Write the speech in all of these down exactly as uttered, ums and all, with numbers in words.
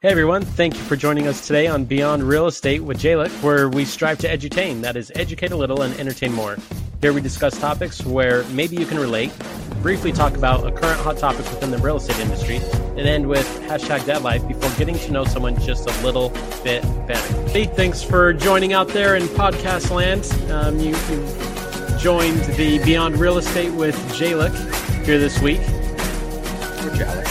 Hey everyone, thank you for joining us today on Beyond Real Estate with Jalik, where we strive to edutain, that is, educate a little and entertain more. Here we discuss topics where maybe you can relate, briefly talk about a current hot topic within the real estate industry, and end with hashtag that life before getting to know someone just a little bit better. Hey, thanks for joining out there in podcast land. Um, you, you joined the Beyond Real Estate with Jalik here this week. We're Jalik.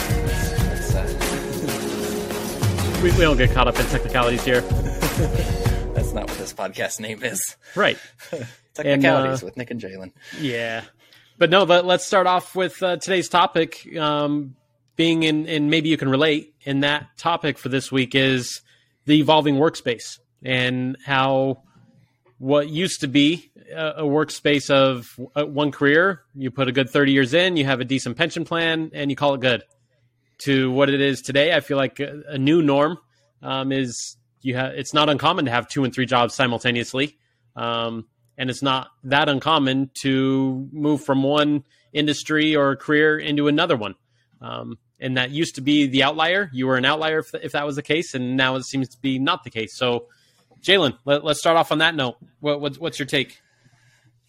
We, we don't get caught up in technicalities here. That's not what this podcast name is. Right. Technicalities and, uh, with Nick and Jalen. Yeah. But no, but let's start off with uh, today's topic um, being in, and maybe you can relate, and that topic for this week is the evolving workspace and how what used to be a, a workspace of uh, one career, you put a good thirty years in, you have a decent pension plan, and you call it good. To what it is today, I feel like a, a new norm um, is you have. It's not uncommon to have two and three jobs simultaneously, um, and it's not that uncommon to move from one industry or career into another one. Um, and that used to be the outlier. You were an outlier if, if that was the case, and now it seems to be not the case. So, Jalen, let, let's start off on that note. What, what, what's your take?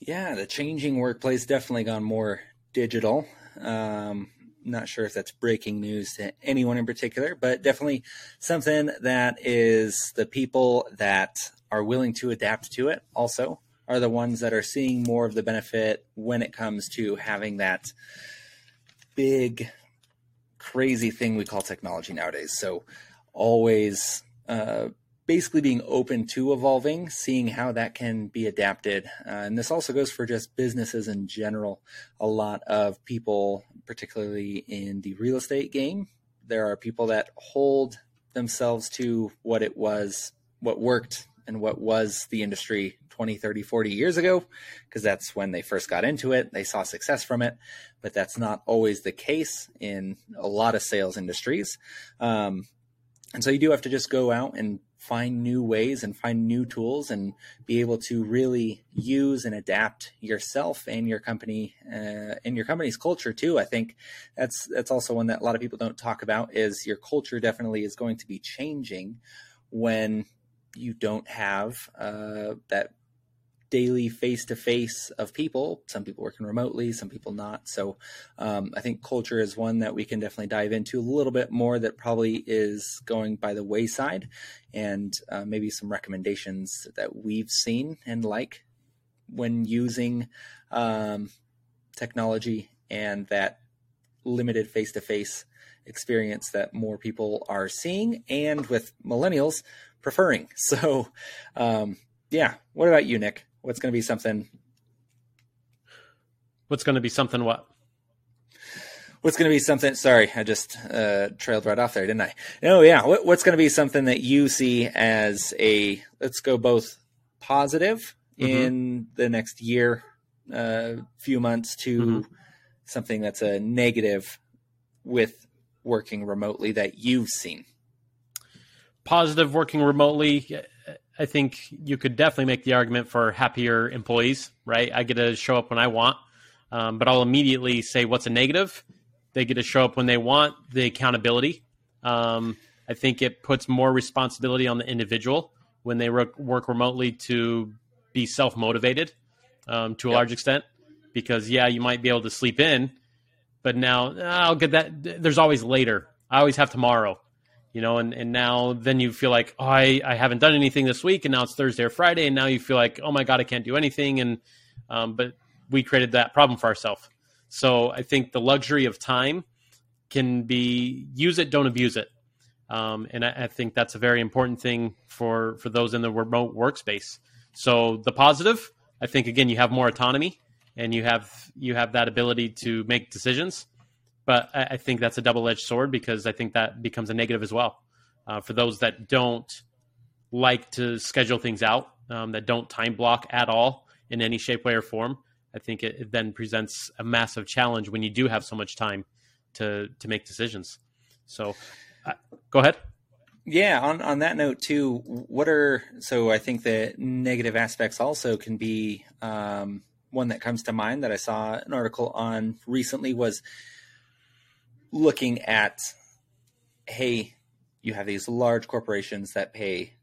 Yeah, the changing workplace definitely gone more digital. Um, Not sure if that's breaking news to anyone in particular, but definitely something that is the people that are willing to adapt to it also are the ones that are seeing more of the benefit when it comes to having that big, crazy thing we call technology nowadays. So always uh, basically being open to evolving, seeing how that can be adapted. Uh, and this also goes for just businesses in general. A lot of people, particularly in the real estate game, there are people that hold themselves to what it was, what worked and what was the industry twenty, thirty, forty years ago, because that's when they first got into it. They saw success from it, but that's not always the case in a lot of sales industries. Um, and so you do have to just go out and find new ways and find new tools and be able to really use and adapt yourself and your company uh, and your company's culture too. I think that's, that's also one that a lot of people don't talk about is your culture definitely is going to be changing when you don't have uh, that daily face-to-face of people. Some people working remotely, some people not. So um, I think culture is one that we can definitely dive into a little bit more that probably is going by the wayside, and uh, maybe some recommendations that we've seen and like when using um, technology and that limited face-to-face experience that more people are seeing and with millennials preferring. So um, yeah, what about you, Nick? What's going to be something? What's going to be something what? What's going to be something? Sorry, I just uh, trailed right off there, didn't I? No, yeah. What, what's going to be something that you see as a, let's go both positive mm-hmm. in the next year, uh, few months to mm-hmm. something that's a negative with working remotely that you've seen? Positive working remotely. I think you could definitely make the argument for happier employees, right? I get to show up when I want, um, but I'll immediately say what's a negative. They get to show up when they want, the accountability. Um, I think it puts more responsibility on the individual when they work, work remotely to be self-motivated um, to a yep. large extent, because yeah, you might be able to sleep in, but now I'll get that. There's always later. I always have tomorrow. You know, and, and now then you feel like, oh, I, I haven't done anything this week, and now it's Thursday or Friday, and now you feel like, oh my God, I can't do anything. And um, but we created that problem for ourselves. So I think the luxury of time can be use it, don't abuse it. Um, and I, I think that's a very important thing for, for those in the remote workspace. So the positive, I think again, you have more autonomy and you have you have that ability to make decisions. But I think that's a double-edged sword because I think that becomes a negative as well uh, for those that don't like to schedule things out, um, that don't time block at all in any shape, way, or form. I think it, it then presents a massive challenge when you do have so much time to to make decisions. So uh, go ahead. Yeah, on, on that note too, what are – so I think the negative aspects also can be um, one that comes to mind that I saw an article on recently was – looking at, hey, you have these large corporations that pay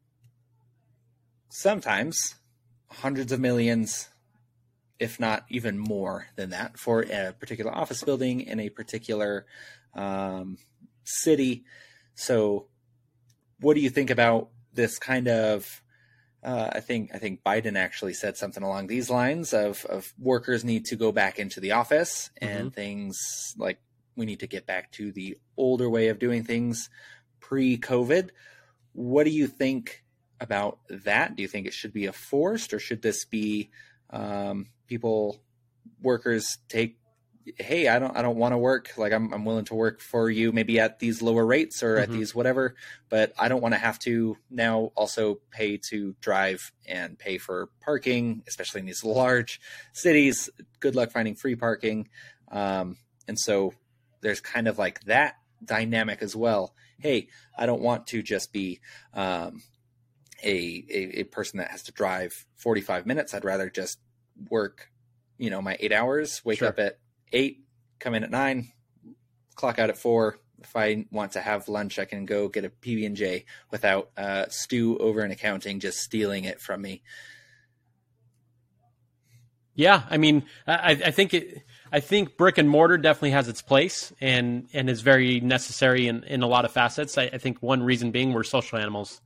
sometimes hundreds of millions, if not even more than that, for a particular office building in a particular um, city. So what do you think about this kind of, uh, I think I think Biden actually said something along these lines of, of workers need to go back into the office and mm-hmm. things like we need to get back to the older way of doing things pre-COVID. What do you think about that? Do you think it should be a forced, or should this be um, people, workers take, hey, I don't, I don't want to work. Like I'm, I'm willing to work for you, maybe at these lower rates or mm-hmm. at these whatever, but I don't want to have to now also pay to drive and pay for parking, especially in these large cities. Good luck finding free parking. Um, and so there's kind of like that dynamic as well. Hey, I don't want to just be, um, a, a, a person that has to drive forty-five minutes. I'd rather just work, you know, my eight hours, wake sure. up at eight, come in at nine, clock out at four. If I want to have lunch, I can go get a P B and J without uh, Stu over in accounting just stealing it from me. Yeah, I mean, I, I think it, I think brick and mortar definitely has its place and and is very necessary in, in a lot of facets. I, I think one reason being we're social animals.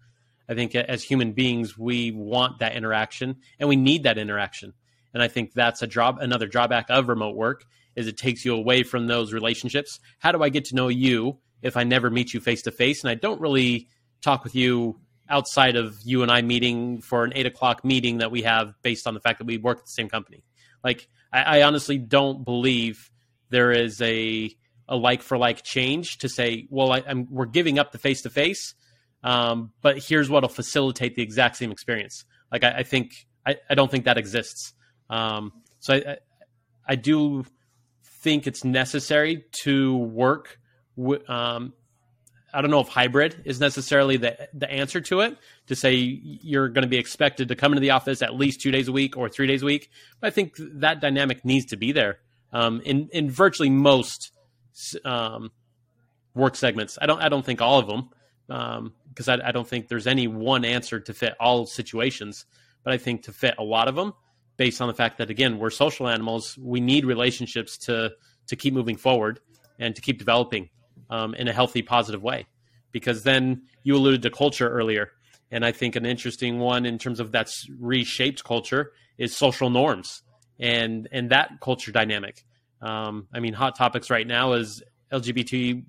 I think as human beings, we want that interaction and we need that interaction. And I think that's a draw, another drawback of remote work is it takes you away from those relationships. How do I get to know you if I never meet you face to face? And I don't really talk with you outside of you and I meeting for an eight o'clock meeting that we have based on the fact that we work at the same company. Like I, I honestly don't believe there is a, a like for like change to say, well, I, I'm, we're giving up the face to face. Um, but here's what'll facilitate the exact same experience. Like, I, I think, I, I don't think that exists. Um, so I, I, I do think it's necessary to work. W- um, I don't know if hybrid is necessarily the, the answer to it, to say you're going to be expected to come into the office at least two days a week or three days a week. But I think that dynamic needs to be there, um, in, in virtually most, um, work segments. I don't, I don't think all of them. Um, because I, I don't think there's any one answer to fit all situations, but I think to fit a lot of them based on the fact that, again, we're social animals. We need relationships to, to keep moving forward and to keep developing um, in a healthy, positive way, because then you alluded to culture earlier. And I think an interesting one in terms of that's reshaped culture is social norms and, and that culture dynamic. Um, I mean, hot topics right now is L G B T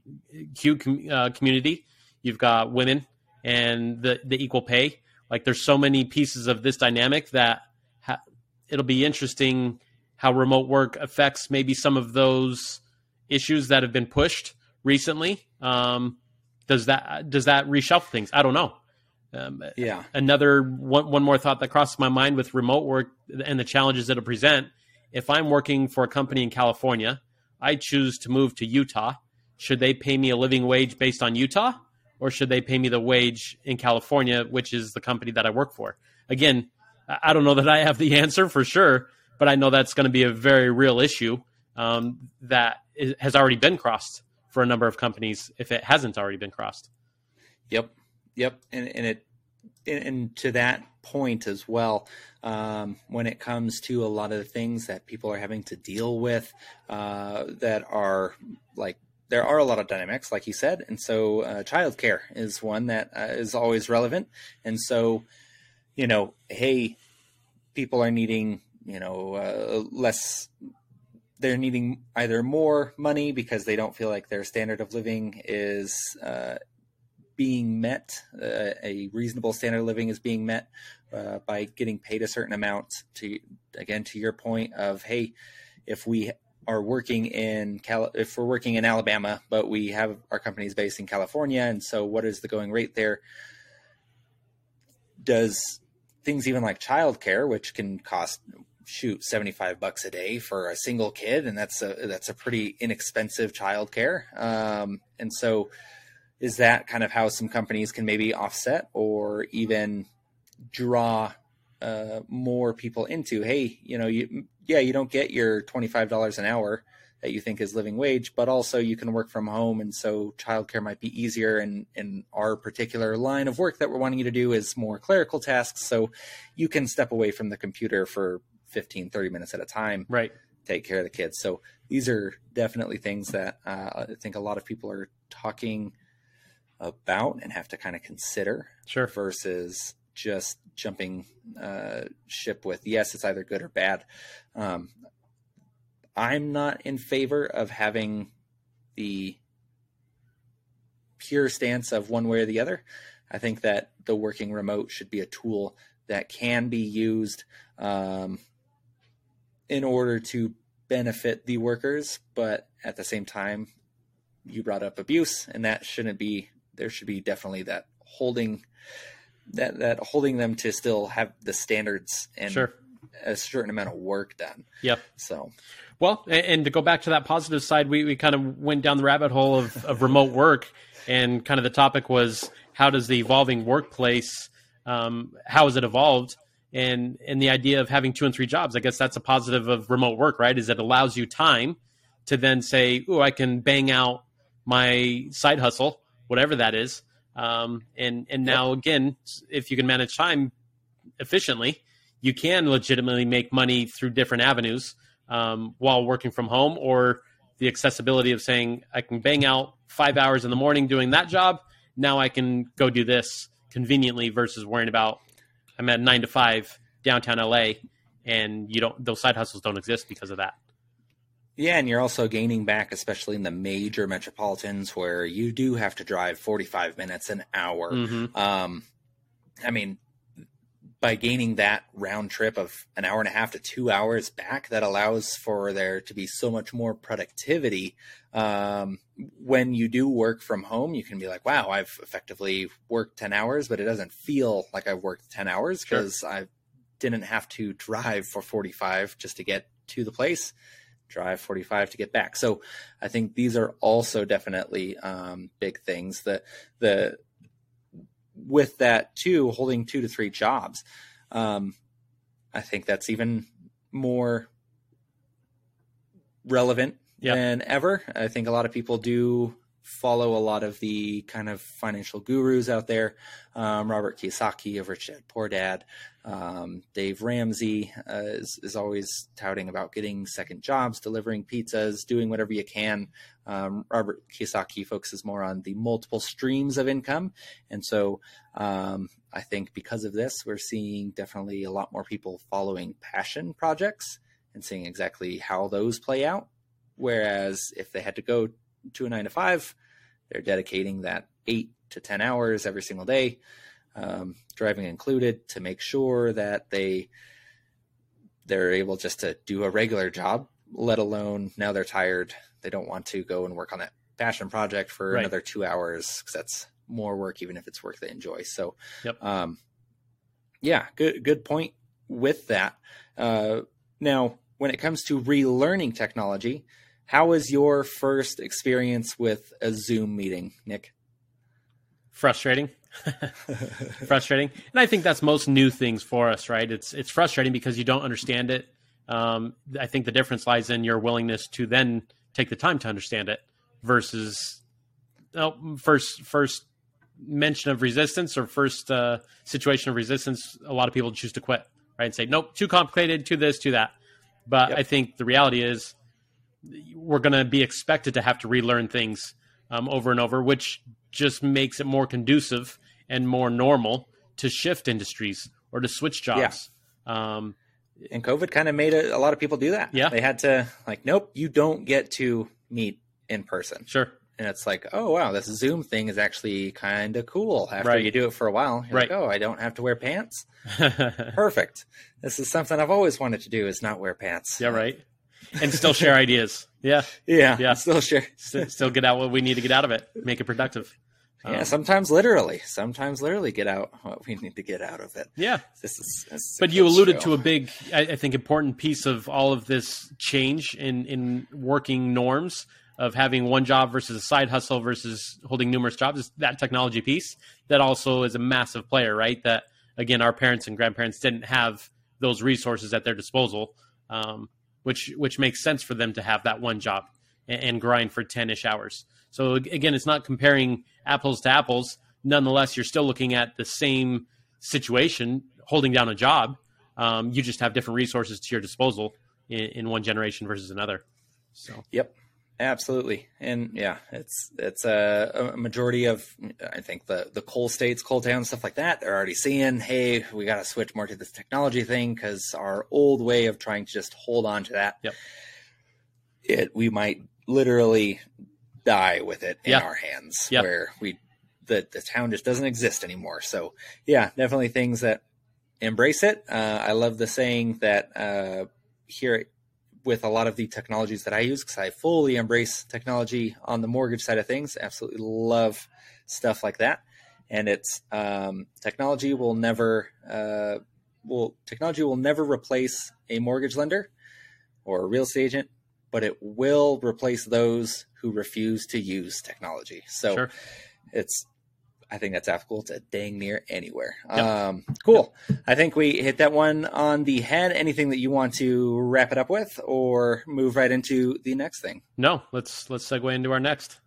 Q com- uh, community. You've got women and the, the equal pay. Like there's so many pieces of this dynamic that ha- it'll be interesting how remote work affects maybe some of those issues that have been pushed recently. Um, does that does that reshuffle things? I don't know. Um, yeah. Another one, one more thought that crosses my mind with remote work and the challenges it'll present. If I'm working for a company in California, I choose to move to Utah. Should they pay me a living wage based on Utah? Or should they pay me the wage in California, which is the company that I work for? Again, I don't know that I have the answer for sure, but I know that's going to be a very real issue um, that is, has already been crossed for a number of companies, if it hasn't already been crossed. Yep, yep, and and it and to that point as well, um, when it comes to a lot of the things that people are having to deal with uh, that are like. There are a lot of dynamics, like you said. And so uh, childcare is one that uh, is always relevant. And so, you know, hey, people are needing, you know, uh, less, they're needing either more money because they don't feel like their standard of living is uh, being met. Uh, a reasonable standard of living is being met uh, by getting paid a certain amount to, again, to your point of, hey, if we are working in Cal- if we're working in Alabama, but we have our companies based in California. And so what is the going rate there? Does things even like childcare, which can cost shoot seventy-five bucks a day for a single kid. And that's a, that's a pretty inexpensive childcare. Um, and so is that kind of how some companies can maybe offset or even draw uh, more people into, hey, you know, you, yeah, you don't get your twenty-five dollars an hour that you think is living wage, but also you can work from home. And so childcare might be easier. And in our particular line of work that we're wanting you to do is more clerical tasks. So you can step away from the computer for fifteen, thirty minutes at a time. Right. Take care of the kids. So these are definitely things that uh, I think a lot of people are talking about and have to kind of consider. Sure. Versus just jumping uh, ship with, yes, it's either good or bad. Um, I'm not in favor of having the pure stance of one way or the other. I think that the working remote should be a tool that can be used um, in order to benefit the workers. But at the same time, you brought up abuse, and that shouldn't be, there should be definitely that holding that, that holding them to still have the standards and sure. a certain amount of work done. Yep. So, well, and, and to go back to that positive side, we, we kind of went down the rabbit hole of, of remote work, and kind of the topic was, how does the evolving workplace, um, how has it evolved? And, and the idea of having two and three jobs, I guess that's a positive of remote work, right? Is it allows you time to then say, oh, I can bang out my side hustle, whatever that is. Um, and, and now again, if you can manage time efficiently, you can legitimately make money through different avenues um, while working from home, or the accessibility of saying, I can bang out five hours in the morning doing that job. Now I can go do this conveniently versus worrying about I'm at nine to five downtown L A, and you don't, those side hustles don't exist because of that. Yeah. And you're also gaining back, especially in the major metropolitans where you do have to drive forty-five minutes an hour. Mm-hmm. Um, I mean, by gaining that round trip of an hour and a half to two hours back, that allows for there to be so much more productivity. Um, when you do work from home, you can be like, wow, I've effectively worked ten hours, but it doesn't feel like I've worked ten hours because sure. I didn't have to drive for forty-five just to get to the place, drive forty-five to get back. So I think these are also definitely um, big things that the, the with that too, holding two to three jobs. Um, I think that's even more relevant yep. than ever. I think a lot of people do follow a lot of the kind of financial gurus out there. Um, Robert Kiyosaki of Rich Dad Poor Dad, um, Dave Ramsey uh, is, is always touting about getting second jobs, delivering pizzas, doing whatever you can. Um, Robert Kiyosaki focuses more on the multiple streams of income. And so um, I think because of this, we're seeing definitely a lot more people following passion projects and seeing exactly how those play out. Whereas if they had to go to a nine to five, they're dedicating that eight to ten hours every single day, um, driving included, to make sure that they they're able just to do a regular job. Let alone now they're tired, they don't want to go and work on that passion project for right. another two hours because that's more work, even if it's work they enjoy. So, yep. um, yeah, good good point with that. Uh, now, when it comes to relearning technology, how was your first experience with a Zoom meeting, Nick? Frustrating. frustrating. And I think that's most new things for us, right? It's it's frustrating because you don't understand it. Um, I think the difference lies in your willingness to then take the time to understand it versus oh, first first mention of resistance or first uh, situation of resistance. A lot of people choose to quit, right? And say, nope, too complicated, too this, too that. But yep. I think the reality is, we're going to be expected to have to relearn things um, over and over, which just makes it more conducive and more normal to shift industries or to switch jobs. Yeah. Um, and COVID kind of made a, a lot of people do that. Yeah. They had to like, nope, you don't get to meet in person. Sure. And it's like, oh, wow, this Zoom thing is actually kind of cool. After right. you do it for a while, you're right. like, oh, I don't have to wear pants. Perfect. This is something I've always wanted to do, is not wear pants. Yeah, right. And still share ideas. Yeah. Yeah. Yeah. Still share. St- still get out what we need to get out of it. Make it productive. Um, yeah. Sometimes literally. Sometimes literally get out what we need to get out of it. Yeah. This is. This is but you alluded show. to a big, I, I think, important piece of all of this change in, in working norms of having one job versus a side hustle versus holding numerous jobs. Is that technology piece that also is a massive player, right? That, again, our parents and grandparents didn't have those resources at their disposal. Um, which which makes sense for them to have that one job and, and grind for ten-ish hours. So again, it's not comparing apples to apples. Nonetheless, you're still looking at the same situation, holding down a job. Um, you just have different resources to your disposal in, in one generation versus another. So yep, absolutely. And yeah, it's it's a, a majority of, I think, the the coal states, coal towns, stuff like that. They're already seeing, hey, we got to switch more to this technology thing because our old way of trying to just hold on to that, yep. it we might literally die with it in yep. our hands, yep. where we the, the town just doesn't exist anymore. So yeah, definitely things that embrace it. Uh, I love the saying that uh, here at with a lot of the technologies that I use, because I fully embrace technology on the mortgage side of things. Absolutely love stuff like that. And it's um, technology will never, uh, will technology will never replace a mortgage lender or a real estate agent, but it will replace those who refuse to use technology. So sure. it's, I think that's applicable to dang near anywhere. Yep. Um, cool. Yep. I think we hit that one on the head. Anything that you want to wrap it up with or move right into the next thing? No, let's, let's segue into our next.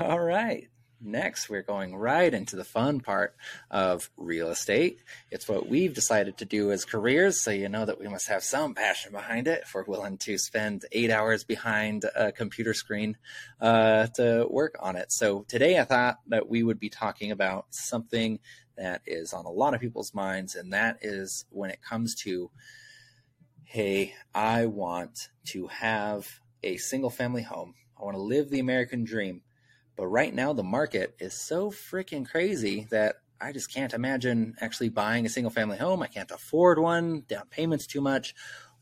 All right. Next, we're going right into the fun part of real estate. It's what we've decided to do as careers. So you know that we must have some passion behind it if we're willing to spend eight hours behind a computer screen uh, to work on it. So today I thought that we would be talking about something that is on a lot of people's minds, and that is when it comes to, hey, I want to have a single family home. I want to live the American dream. But right now the market is so freaking crazy that I just can't imagine actually buying a single family home. I can't afford one, down payment's too much,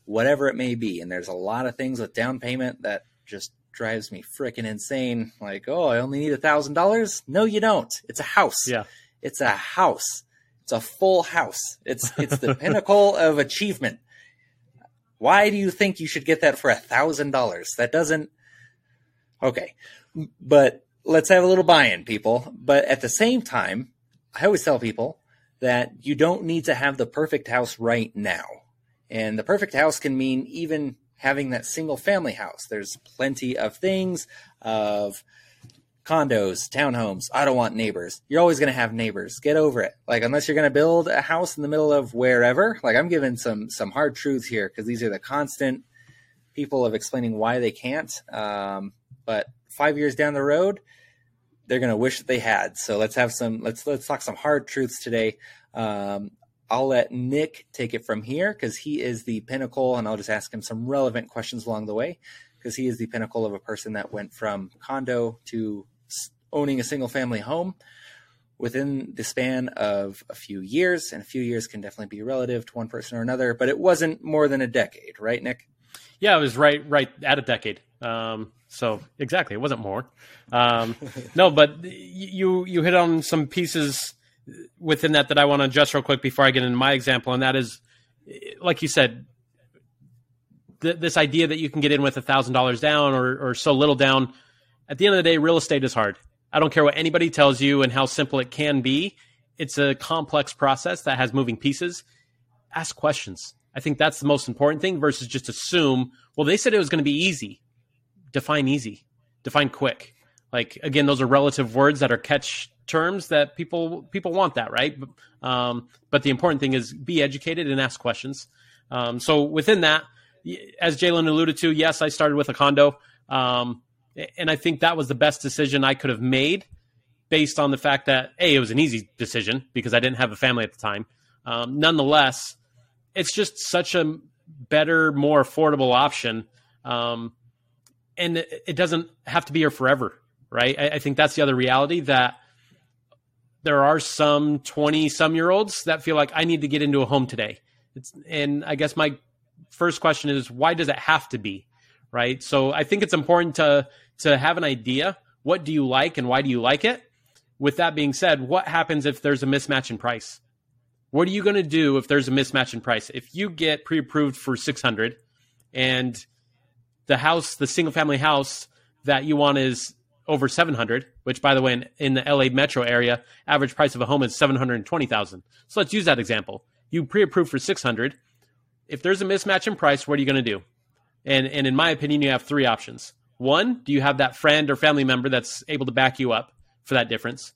whatever it may be. And there's a lot of things with down payment that just drives me freaking insane. Like, oh, I only need a thousand dollars. No, you don't. It's a house. Yeah. It's a house. It's a full house. It's, it's the pinnacle of achievement. Why do you think you should get that for a thousand dollars? That doesn't. Okay. But let's have a little buy-in, people. But at the same time, I always tell people that you don't need to have the perfect house right now. And the perfect house can mean even having that single family house. There's plenty of things of condos, townhomes. I don't want neighbors. You're always going to have neighbors. Get over it. Like, unless you're going to build a house in the middle of wherever, like I'm giving some, some hard truths here because these are the constant people of explaining why they can't. Um, but five years down the road, they're going to wish that they had. So let's have some, let's, let's talk some hard truths today. Um, I'll let Nick take it from here because he is the pinnacle, and I'll just ask him some relevant questions along the way because he is the pinnacle of a person that went from condo to owning a single family home within the span of a few years. And a few years can definitely be relative to one person or another, but it wasn't more than a decade, right, Nick? Yeah, it was right, right at a decade. Um, so exactly. It wasn't more. Um, no, but you, you hit on some pieces within that, that I want to address real quick before I get into my example. And that is, like you said, th- this idea that you can get in with a thousand dollars down or, or so little down. At the end of the day, real estate is hard. I don't care what anybody tells you and how simple it can be. It's a complex process that has moving pieces. Ask questions. I think that's the most important thing versus just assume, well, they said it was going to be easy. Define easy, define quick. Like, again, those are relative words that are catch terms that people people want that, right? Um, but the important thing is be educated and ask questions. Um, so within that, as Jalen alluded to, yes, I started with a condo. Um, and I think that was the best decision I could have made based on the fact that, A, it was an easy decision because I didn't have a family at the time. Um, nonetheless, it's just such a better, more affordable option. Um And it doesn't have to be here forever, right? I, I think that's the other reality, that there are some twenty-some-year-olds that feel like I need to get into a home today. It's, and I guess my first question is, why does it have to be, right? So I think it's important to to have an idea. What do you like and why do you like it? With that being said, what happens if there's a mismatch in price? What are you going to do if there's a mismatch in price? If you get pre-approved for six hundred and the house, the single family house that you want is over seven hundred, which, by the way, in, in the L A metro area, average price of a home is seven hundred twenty thousand. So let's use that example. You pre-approve for six hundred. If there's a mismatch in price, what are you going to do? And and in my opinion, you have three options. One, do you have that friend or family member that's able to back you up for that difference?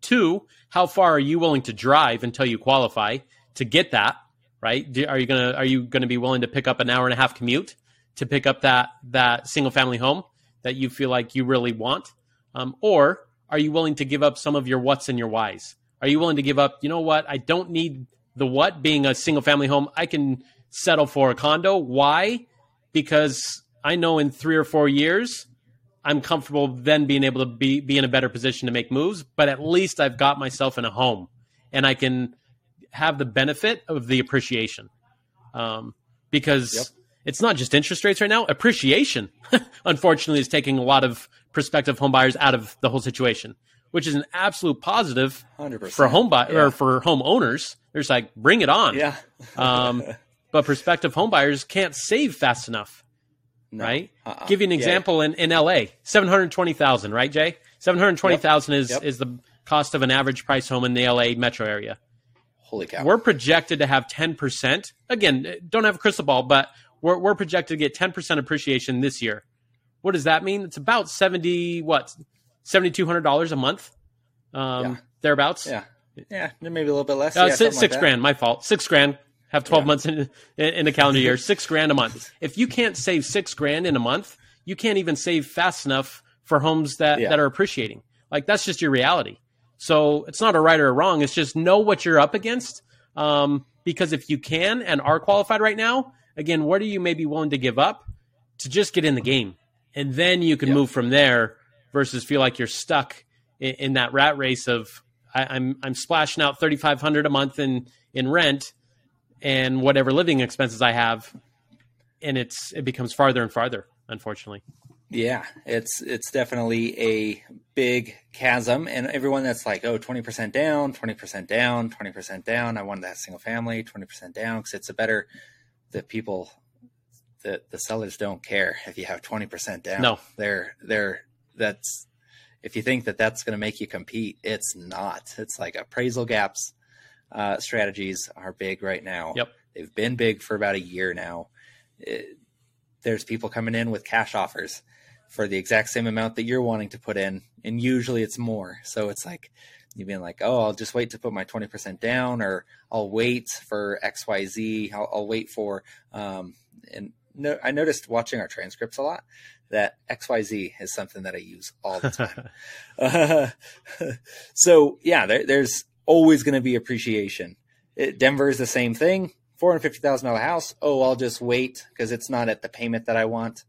Two, how far are you willing to drive until you qualify to get that, right? Do, are you gonna are you gonna be willing to pick up an hour and a half commute to pick up that that single family home that you feel like you really want? Um, or are you willing to give up some of your what's and your whys? Are you willing to give up, you know what, I don't need the what being a single family home. I can settle for a condo. Why? Because I know in three or four years, I'm comfortable then being able to be, be in a better position to make moves, but at least I've got myself in a home and I can have the benefit of the appreciation. Um, because yep. It's not just interest rates right now. Appreciation, unfortunately, is taking a lot of prospective home buyers out of the whole situation, which is an absolute positive one hundred percent. For home buy- yeah. or for home owners. They're just like, bring it on. Yeah. um, but prospective home buyers can't save fast enough, no. right? Uh-uh. Give you an example yeah. in, in L A, seven hundred twenty thousand dollars, right, Jay? seven hundred twenty thousand dollars yep. is, yep. is the cost of an average price home in the L A metro area. Holy cow. We're projected to have ten percent. Again, don't have a crystal ball, but we're, we're projected to get ten percent appreciation this year. What does that mean? It's about seventy, what? seven thousand two hundred dollars a month, um, yeah. thereabouts. Yeah. Yeah. Maybe a little bit less. Uh, yeah, six six like grand. My fault. Six grand. Have twelve yeah. months in, in a calendar year. Six grand a month. If you can't save six grand in a month, you can't even save fast enough for homes that, yeah. that are appreciating. Like, that's just your reality. So it's not a right or a wrong. It's just know what you're up against. Um, because if you can and are qualified right now, again, what are you maybe willing to give up to just get in the game? And then you can yep. move from there. Versus feel like you're stuck in, in that rat race of I, I'm I'm splashing out thirty-five hundred dollars a month in, in rent and whatever living expenses I have, and it's it becomes farther and farther, unfortunately. Yeah, it's it's definitely a big chasm, and everyone that's like, oh, twenty percent down, twenty percent down, twenty percent down. I want that single family, twenty percent down, because it's a better that people that the sellers don't care if you have twenty percent down. No, they're they're. That's if you think that that's going to make you compete, it's not. It's like appraisal gaps uh, strategies are big right now. Yep. They've been big for about a year now. It, there's people coming in with cash offers for the exact same amount that you're wanting to put in. And usually it's more. So it's like you being like, oh, I'll just wait to put my twenty percent down, or I'll wait for X Y Z. I'll, I'll wait for, um, and no, I noticed watching our transcripts a lot that X Y Z is something that I use all the time. uh, so yeah, there, there's always going to be appreciation. It, Denver is the same thing. four hundred fifty thousand dollars house. Oh, I'll just wait because it's not at the payment that I want.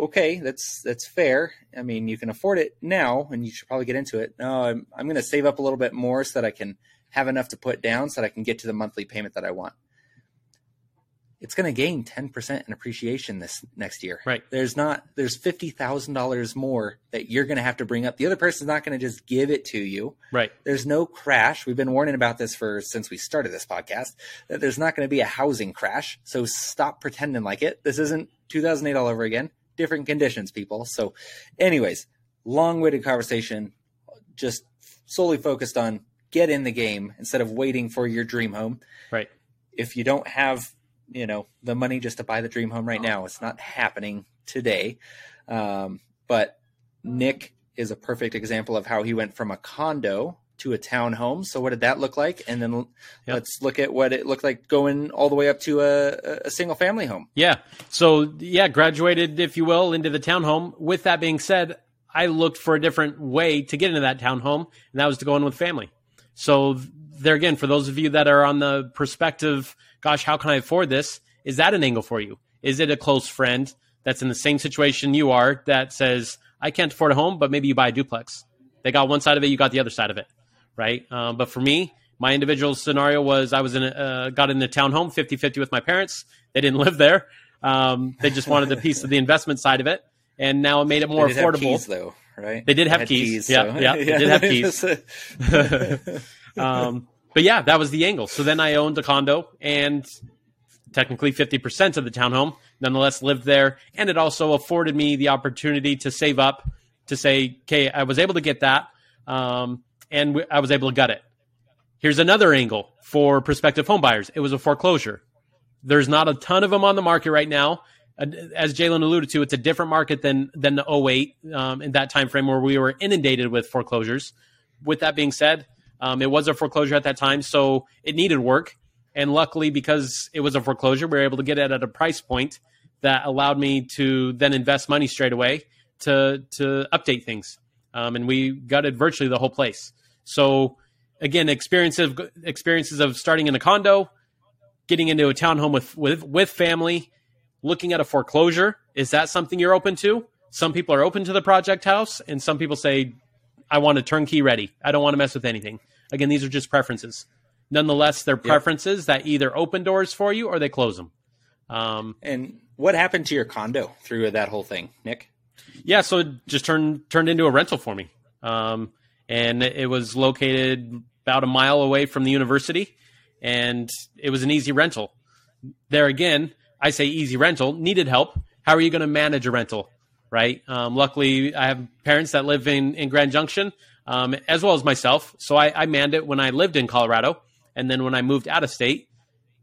Okay. That's, that's fair. I mean, you can afford it now and you should probably get into it. No, I'm, I'm going to save up a little bit more so that I can have enough to put down so that I can get to the monthly payment that I want. It's going to gain ten percent in appreciation this next year. Right. There's not, there's fifty thousand dollars more that you're going to have to bring up. The other person's not going to just give it to you. Right. There's no crash. We've been warning about this for, since we started this podcast, that there's not going to be a housing crash. So stop pretending like it. This isn't two thousand eight all over again, different conditions, people. So anyways, long-winded conversation, just solely focused on get in the game instead of waiting for your dream home. Right. If you don't have, you know, the money just to buy the dream home right now. It's not happening today. Um, but Nick is a perfect example of how he went from a condo to a townhome. So what did that look like? And then yep. let's look at what it looked like going all the way up to a, a single family home. Yeah. So yeah, graduated, if you will, into the townhome. With that being said, I looked for a different way to get into that townhome, and that was to go in with family. So there again, for those of you that are on the perspective, gosh, how can I afford this? Is that an angle for you? Is it a close friend that's in the same situation you are that says, I can't afford a home, but maybe you buy a duplex. They got one side of it, you got the other side of it, right? Um, but for me, my individual scenario was I was in a, uh, got in a townhome fifty-fifty with my parents. They didn't live there. Um, they just wanted a piece of the investment side of it. And now it made it more they did affordable. Have keys, though, right? They did have they keys. keys so. Yeah, yeah, yeah, they did have keys. um, but yeah, that was the angle. So then I owned a condo and technically fifty percent of the townhome, nonetheless lived there. And it also afforded me the opportunity to save up to say, okay, I was able to get that. Um, and w- I was able to gut it. Here's another angle for prospective home buyers. It was a foreclosure. There's not a ton of them on the market right now. as Jalen alluded to, it's a different market than than the oh eight um, in that time frame where we were inundated with foreclosures. With that being said, um, it was a foreclosure at that time, so it needed work. And luckily, because it was a foreclosure, we were able to get it at a price point that allowed me to then invest money straight away to to update things. Um, and we gutted virtually the whole place. So again, experiences experiences of starting in a condo, getting into a townhome with with with family, looking at a foreclosure. Is that something you're open to? Some people are open to the project house, and some people say, I want a turnkey ready. I don't want to mess with anything. Again, these are just preferences. Nonetheless, they're preferences yep. that either open doors for you or they close them. Um, and what happened to your condo through that whole thing, Nick? Yeah, so it just turned turned into a rental for me. Um, and it was located about a mile away from the university, and it was an easy rental. There again, I say easy rental, needed help. How are you going to manage a rental, right? Um, luckily, I have parents that live in, in Grand Junction, um, as well as myself. So I, I manned it when I lived in Colorado. And then when I moved out of state,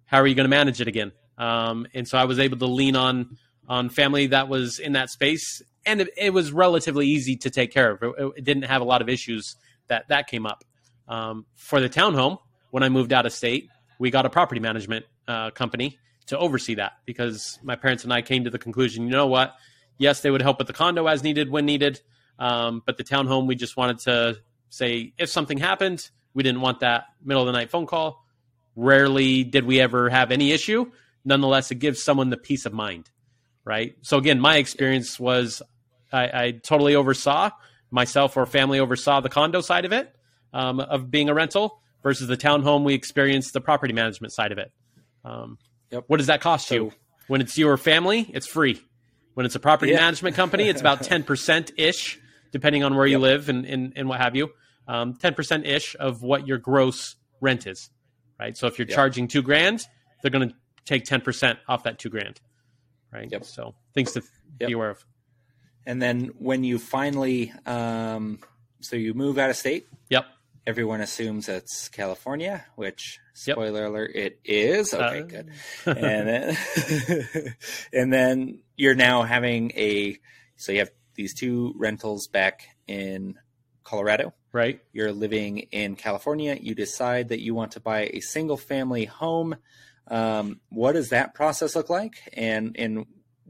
how are you going to manage it again? Um, and so I was able to lean on on family that was in that space, and it, it was relatively easy to take care of. It, it didn't have a lot of issues that, that came up. Um, for the townhome, when I moved out of state, we got a property management uh, company to oversee that, because my parents and I came to the conclusion, you know what? Yes, they would help with the condo as needed, when needed, um, but the townhome, we just wanted to say if something happened, we didn't want that middle of the night phone call. Rarely did we ever have any issue. Nonetheless, it gives someone the peace of mind, right? So again, my experience was I, I totally oversaw, myself or family oversaw the condo side of it, um, of being a rental, versus the townhome. We experienced the property management side of it. Um, yep. What does that cost so, you? When it's your family, it's free. When it's a property yeah. management company, it's about ten percent-ish, depending on where yep. you live and, and, and what have you. Um, ten percent-ish of what your gross rent is, right? So if you're yep. charging two grand, they're going to take ten percent off that two grand, right? Yep. So things to yep. be aware of. And then when you finally, um, so you move out of state. Yep. Everyone assumes it's California, which spoiler yep. alert, it is. Okay, uh, good. And then, and then you're now having a, so you have these two rentals back in Colorado. Right. You're living in California. You decide that you want to buy a single family home. Um, what does that process look like? And, and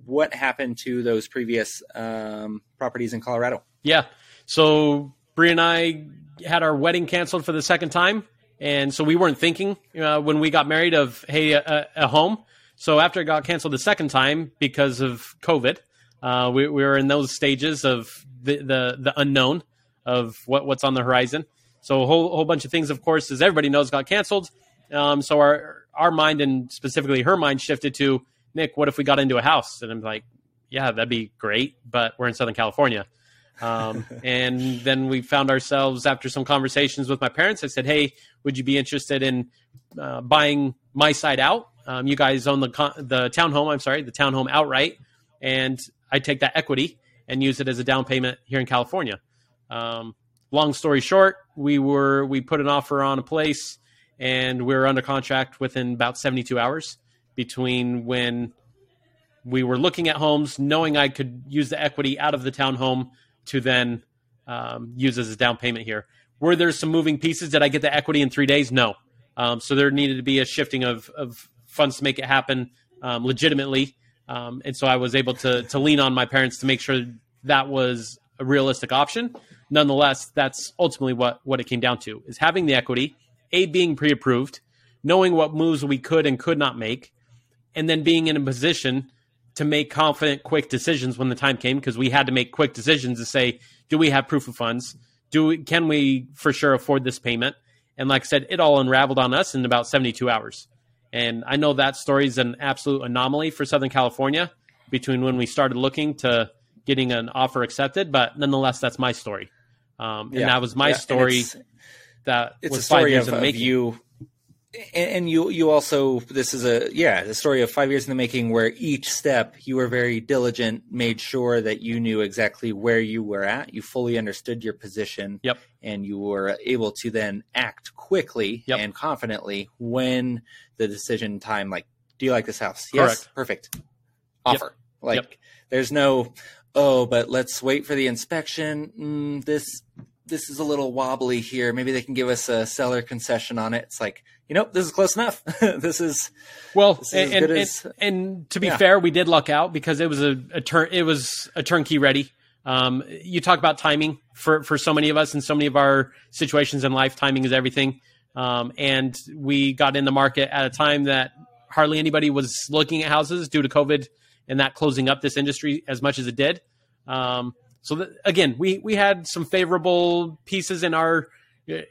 what happened to those previous um, properties in Colorado? Yeah. So Bree and I had our wedding canceled for the second time. And so we weren't thinking uh, when we got married of, hey, a, a home. So after it got canceled the second time because of COVID, uh, we, we were in those stages of the, the, the unknown. Of what, what's on the horizon. So a whole, whole bunch of things, of course, as everybody knows, got canceled. Um, so our our mind, and specifically her mind, shifted to, Nick, what if we got into a house? And I'm like, yeah, that'd be great, but we're in Southern California. Um, and then we found ourselves, after some conversations with my parents, I said, hey, would you be interested in uh, buying my side out? Um, you guys own the con- the townhome, I'm sorry, the townhome outright, and I take that equity and use it as a down payment here in California. Um, long story short, we were, we put an offer on a place, and we were under contract within about seventy-two hours between when we were looking at homes, knowing I could use the equity out of the townhome to then, um, use as a down payment here. Were there some moving pieces? Did I get the equity in three days? No. Um, so there needed to be a shifting of, of funds to make it happen, um, legitimately. Um, and so I was able to, to lean on my parents to make sure that was a realistic option. Nonetheless, that's ultimately what, what it came down to, is having the equity, A, being pre-approved, knowing what moves we could and could not make, and then being in a position to make confident, quick decisions when the time came, because we had to make quick decisions to say, do we have proof of funds? Do we, can we for sure afford this payment? And like I said, it all unraveled on us in about seventy-two hours. And I know that story is an absolute anomaly for Southern California between when we started looking to getting an offer accepted, but nonetheless, that's my story. Um, and yeah, that was my yeah. story. It's, that it's was a story five years of, in the making. You, and, and you, you also, this is a, yeah, the story of five years in the making, where each step you were very diligent, made sure that you knew exactly where you were at. You fully understood your position. Yep. And you were able to then act quickly yep. and confidently when the decision time, like, do you like this house? Correct. Yes. Perfect. Offer. Yep. Like yep. there's no, oh, but let's wait for the inspection. Mm, this this is a little wobbly here. Maybe they can give us a seller concession on it. It's like, you know, this is close enough. This is well, this is and, as good and, as, and to be yeah. fair, we did luck out because it was a, a turn. It was a turnkey ready. Um, you talk about timing for, for so many of us and so many of our situations in life. Timing is everything. Um, and we got in the market at a time that hardly anybody was looking at houses due to COVID and not closing up this industry as much as it did. Um, so that, again, we, we had some favorable pieces in our,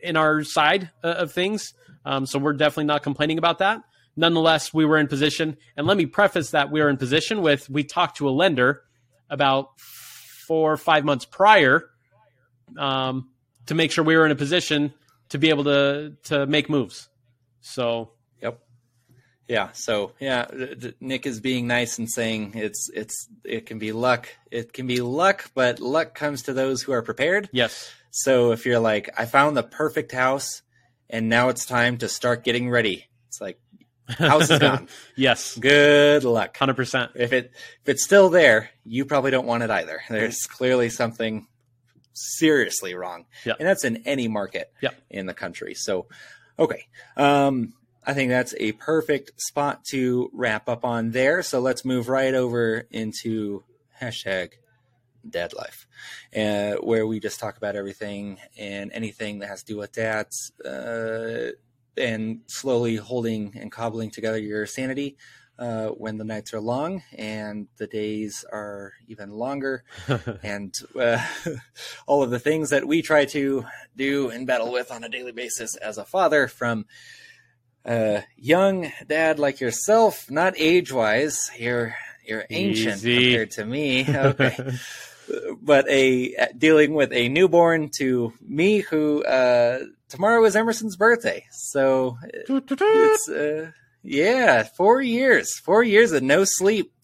in our side of things. Um, so we're definitely not complaining about that. Nonetheless, we were in position, and let me preface that we were in position with, we talked to a lender about four or five months prior, um, to make sure we were in a position to be able to, to make moves. So, yep. Yeah. So yeah, Nick is being nice and saying it's, it's, it can be luck. It can be luck, but luck comes to those who are prepared. Yes. So if you're like, I found the perfect house and now it's time to start getting ready. It's like, house is gone. Yes. Good luck. one hundred percent. If it, if it's still there, you probably don't want it either. There's clearly something seriously wrong. Yep. And that's in any market yep. in the country. So, okay. Um, I think that's a perfect spot to wrap up on there. So let's move right over into hashtag dad life, uh, where we just talk about everything and anything that has to do with dads, uh, and slowly holding and cobbling together your sanity uh, when the nights are long and the days are even longer, and uh, all of the things that we try to do and battle with on a daily basis as a father, from a uh, young dad like yourself, not age-wise, you're you're ancient Easy. Compared to me, okay, but a dealing with a newborn to me who uh, tomorrow is Emerson's birthday, so it's. Uh, Yeah, four years, four years of no sleep.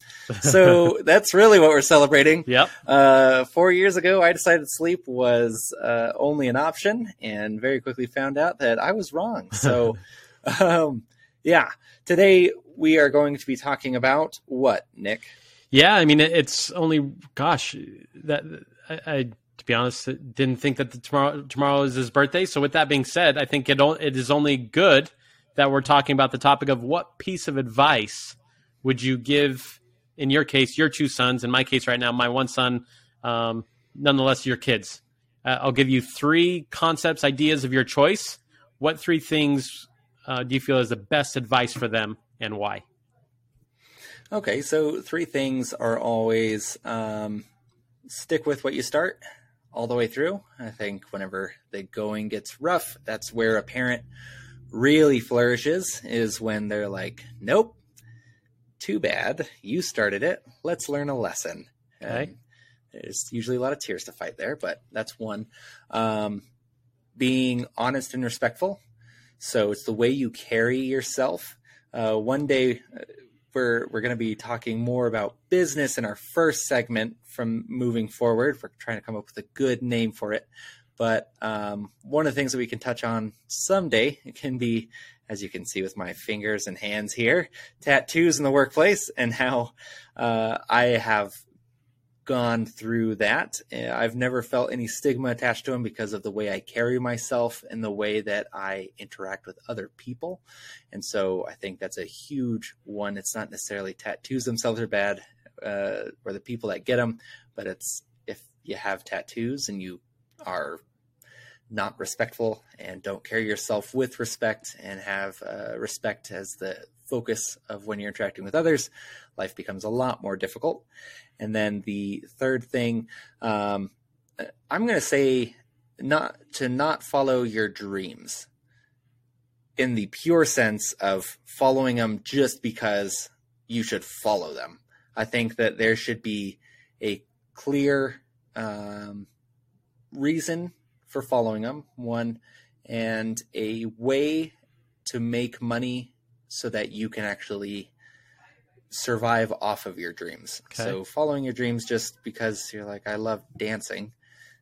So that's really what we're celebrating. Yep. Uh, four years ago, I decided sleep was uh, only an option, and very quickly found out that I was wrong. So, um, yeah, today we are going to be talking about what, Nick? Yeah, I mean, it's only, gosh, that I, I to be honest, didn't think that the tomorrow tomorrow is his birthday. So with that being said, I think it it is only good that we're talking about the topic of what piece of advice would you give, in your case, your two sons, in my case right now, my one son, um, nonetheless, your kids. Uh, I'll give you three concepts, ideas of your choice. What three things uh, do you feel is the best advice for them, and why? Okay, so three things are always um, stick with what you start all the way through. I think whenever the going gets rough, that's where a parent really flourishes, is when they're like, nope, too bad, you started it, let's learn a lesson. Okay. Um, there's usually a lot of tears to fight there, but that's one. Um, being honest and respectful. So it's the way you carry yourself. Uh, one day we're, we're going to be talking more about business in our first segment from moving forward. We're trying to come up with a good name for it. But um, one of the things that we can touch on someday, it can be, as you can see with my fingers and hands here, tattoos in the workplace, and how uh, I have gone through that. I've never felt any stigma attached to them because of the way I carry myself and the way that I interact with other people. And so I think that's a huge one. It's not necessarily tattoos themselves are bad, uh, or the people that get them, but it's if you have tattoos and you are not respectful and don't carry yourself with respect and have uh, respect as the focus of when you're interacting with others, life becomes a lot more difficult. And then the third thing, um, I'm going to say not to not follow your dreams in the pure sense of following them just because you should follow them. I think that there should be a clear, um, reason for following them, one, and a way to make money so that you can actually survive off of your dreams. Okay. So following your dreams just because you're like, I love dancing.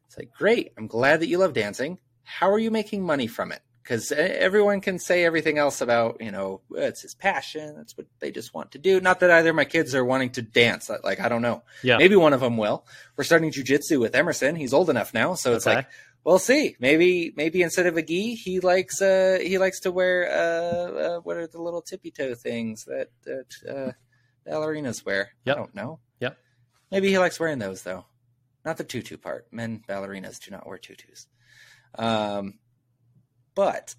It's like, great. I'm glad that you love dancing. How are you making money from it? Because everyone can say everything else about, you know, it's his passion. That's what they just want to do. Not that either of my kids are wanting to dance. Like, I don't know. Yeah. Maybe one of them will. We're starting jujitsu with Emerson. He's old enough now. So it's okay. Like, we'll see. Maybe maybe instead of a gi, he likes uh, he likes to wear, uh, uh, what are the little tippy toe things that, that uh, ballerinas wear? Yep. I don't know. Yep. Maybe he likes wearing those, though. Not the tutu part. Men ballerinas do not wear tutus. Um. But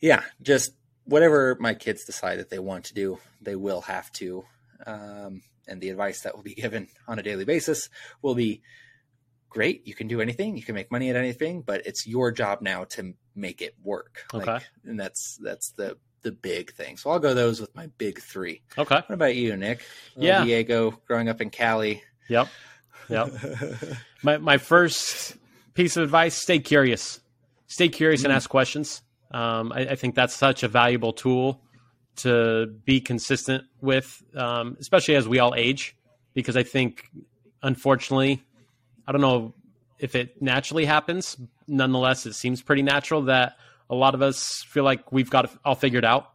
yeah, just whatever my kids decide that they want to do, they will have to. Um, and the advice that will be given on a daily basis will be great. You can do anything. You can make money at anything, but it's your job now to make it work. Okay. Like, and that's, that's the, the big thing. So I'll go those with my big three. Okay. What about you, Nick? Little yeah. Diego growing up in Cali. Yep. Yep. my, my first piece of advice, stay curious. Stay curious and ask questions. Um, I, I think that's such a valuable tool to be consistent with, um, especially as we all age, because I think, unfortunately, I don't know if it naturally happens. Nonetheless, it seems pretty natural that a lot of us feel like we've got it all figured out.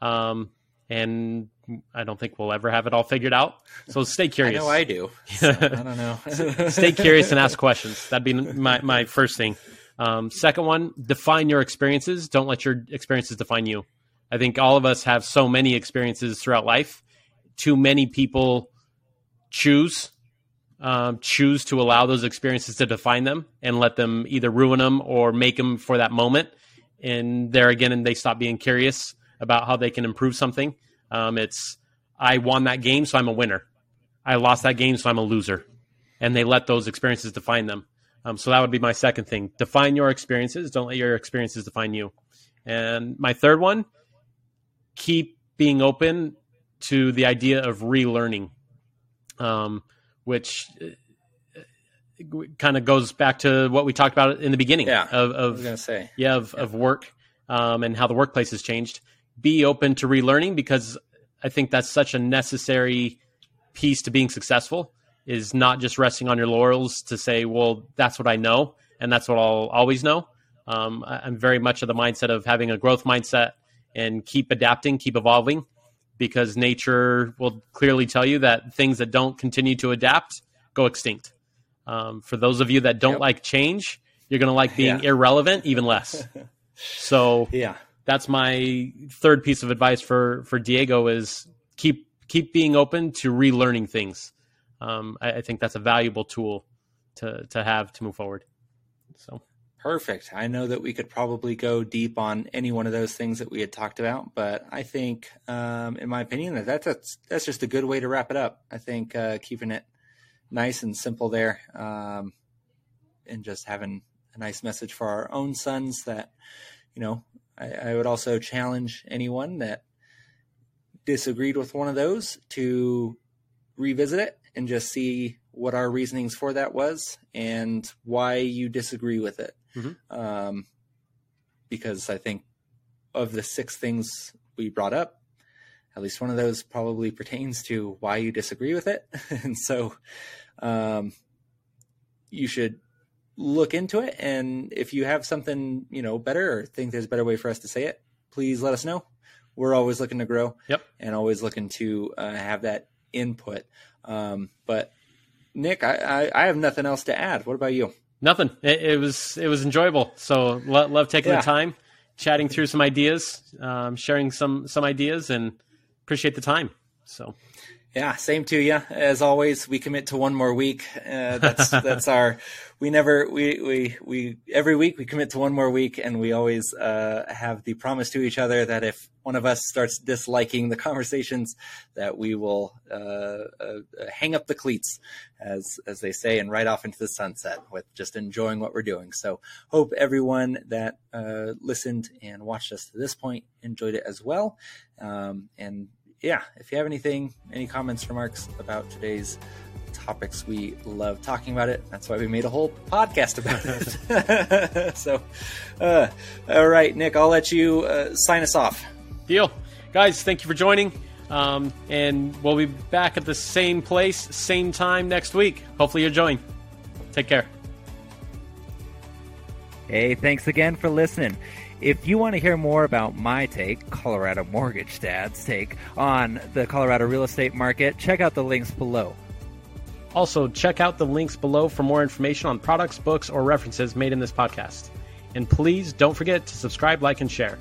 Um, and I don't think we'll ever have it all figured out. So stay curious. I know I do. So I don't know. Stay curious and ask questions. That'd be my, my first thing. Um, second one, define your experiences. Don't let your experiences define you. I think all of us have so many experiences throughout life. Too many people choose, um, choose to allow those experiences to define them and let them either ruin them or make them for that moment. And there again, and they stop being curious about how they can improve something. Um, it's, I won that game, so I'm a winner. I lost that game, so I'm a loser. And they let those experiences define them. Um, so that would be my second thing. Define your experiences. Don't let your experiences define you. And my third one, keep being open to the idea of relearning, um, which kind of goes back to what we talked about in the beginning yeah, of, of, I was gonna say. Yeah, of, yeah. of work um, and how the workplace has changed. Be open to relearning, because I think that's such a necessary piece to being successful. Is not just resting on your laurels to say, well, that's what I know, and that's what I'll always know. Um, I'm very much of the mindset of having a growth mindset and keep adapting, keep evolving, because nature will clearly tell you that things that don't continue to adapt go extinct. Um, for those of you that don't yep. like change, you're going to like being yeah. irrelevant even less. So yeah. that's my third piece of advice for, for Diego is keep keep being open to relearning things. Um, I, I think that's a valuable tool to, to have to move forward. So perfect. I know that we could probably go deep on any one of those things that we had talked about, but I think, um, in my opinion, that that's, that's, that's just a good way to wrap it up. I think, uh, keeping it nice and simple there, um, and just having a nice message for our own sons that, you know, I, I would also challenge anyone that disagreed with one of those to revisit it and just see what our reasonings for that was and why you disagree with it. Mm-hmm. Um, because I think of the six things we brought up, at least one of those probably pertains to why you disagree with it. And so um, you should look into it. And if you have something, you know, better or think there's a better way for us to say it, please let us know. We're always looking to grow yep. and always looking to uh, have that input. Um, but Nick, I, I, I have nothing else to add. What about you? Nothing. It, it was, it was enjoyable. So lo- love taking yeah. the time, chatting through some ideas, um, sharing some, some ideas and appreciate the time. So yeah, same to you. As always, we commit to one more week. Uh, that's, that's our, we never, we, we, we, every week we commit to one more week and we always, uh, have the promise to each other that if one of us starts disliking the conversations that we will, uh, uh hang up the cleats as, as they say, and right off into the sunset with just enjoying what we're doing. So hope everyone that, uh, listened and watched us to this point enjoyed it as well. Um, and, yeah, if you have anything, any comments, remarks about today's topics, we love talking about it. That's why we made a whole podcast about it. So, uh, all right, Nick, I'll let you uh, sign us off. Deal. Guys, thank you for joining. Um, and we'll be back at the same place, same time next week. Hopefully you're joining. Take care. Hey, thanks again for listening. If you want to hear more about my take, Colorado Mortgage Dad's take, on the Colorado real estate market, check out the links below. Also, check out the links below for more information on products, books, or references made in this podcast. And please don't forget to subscribe, like, and share.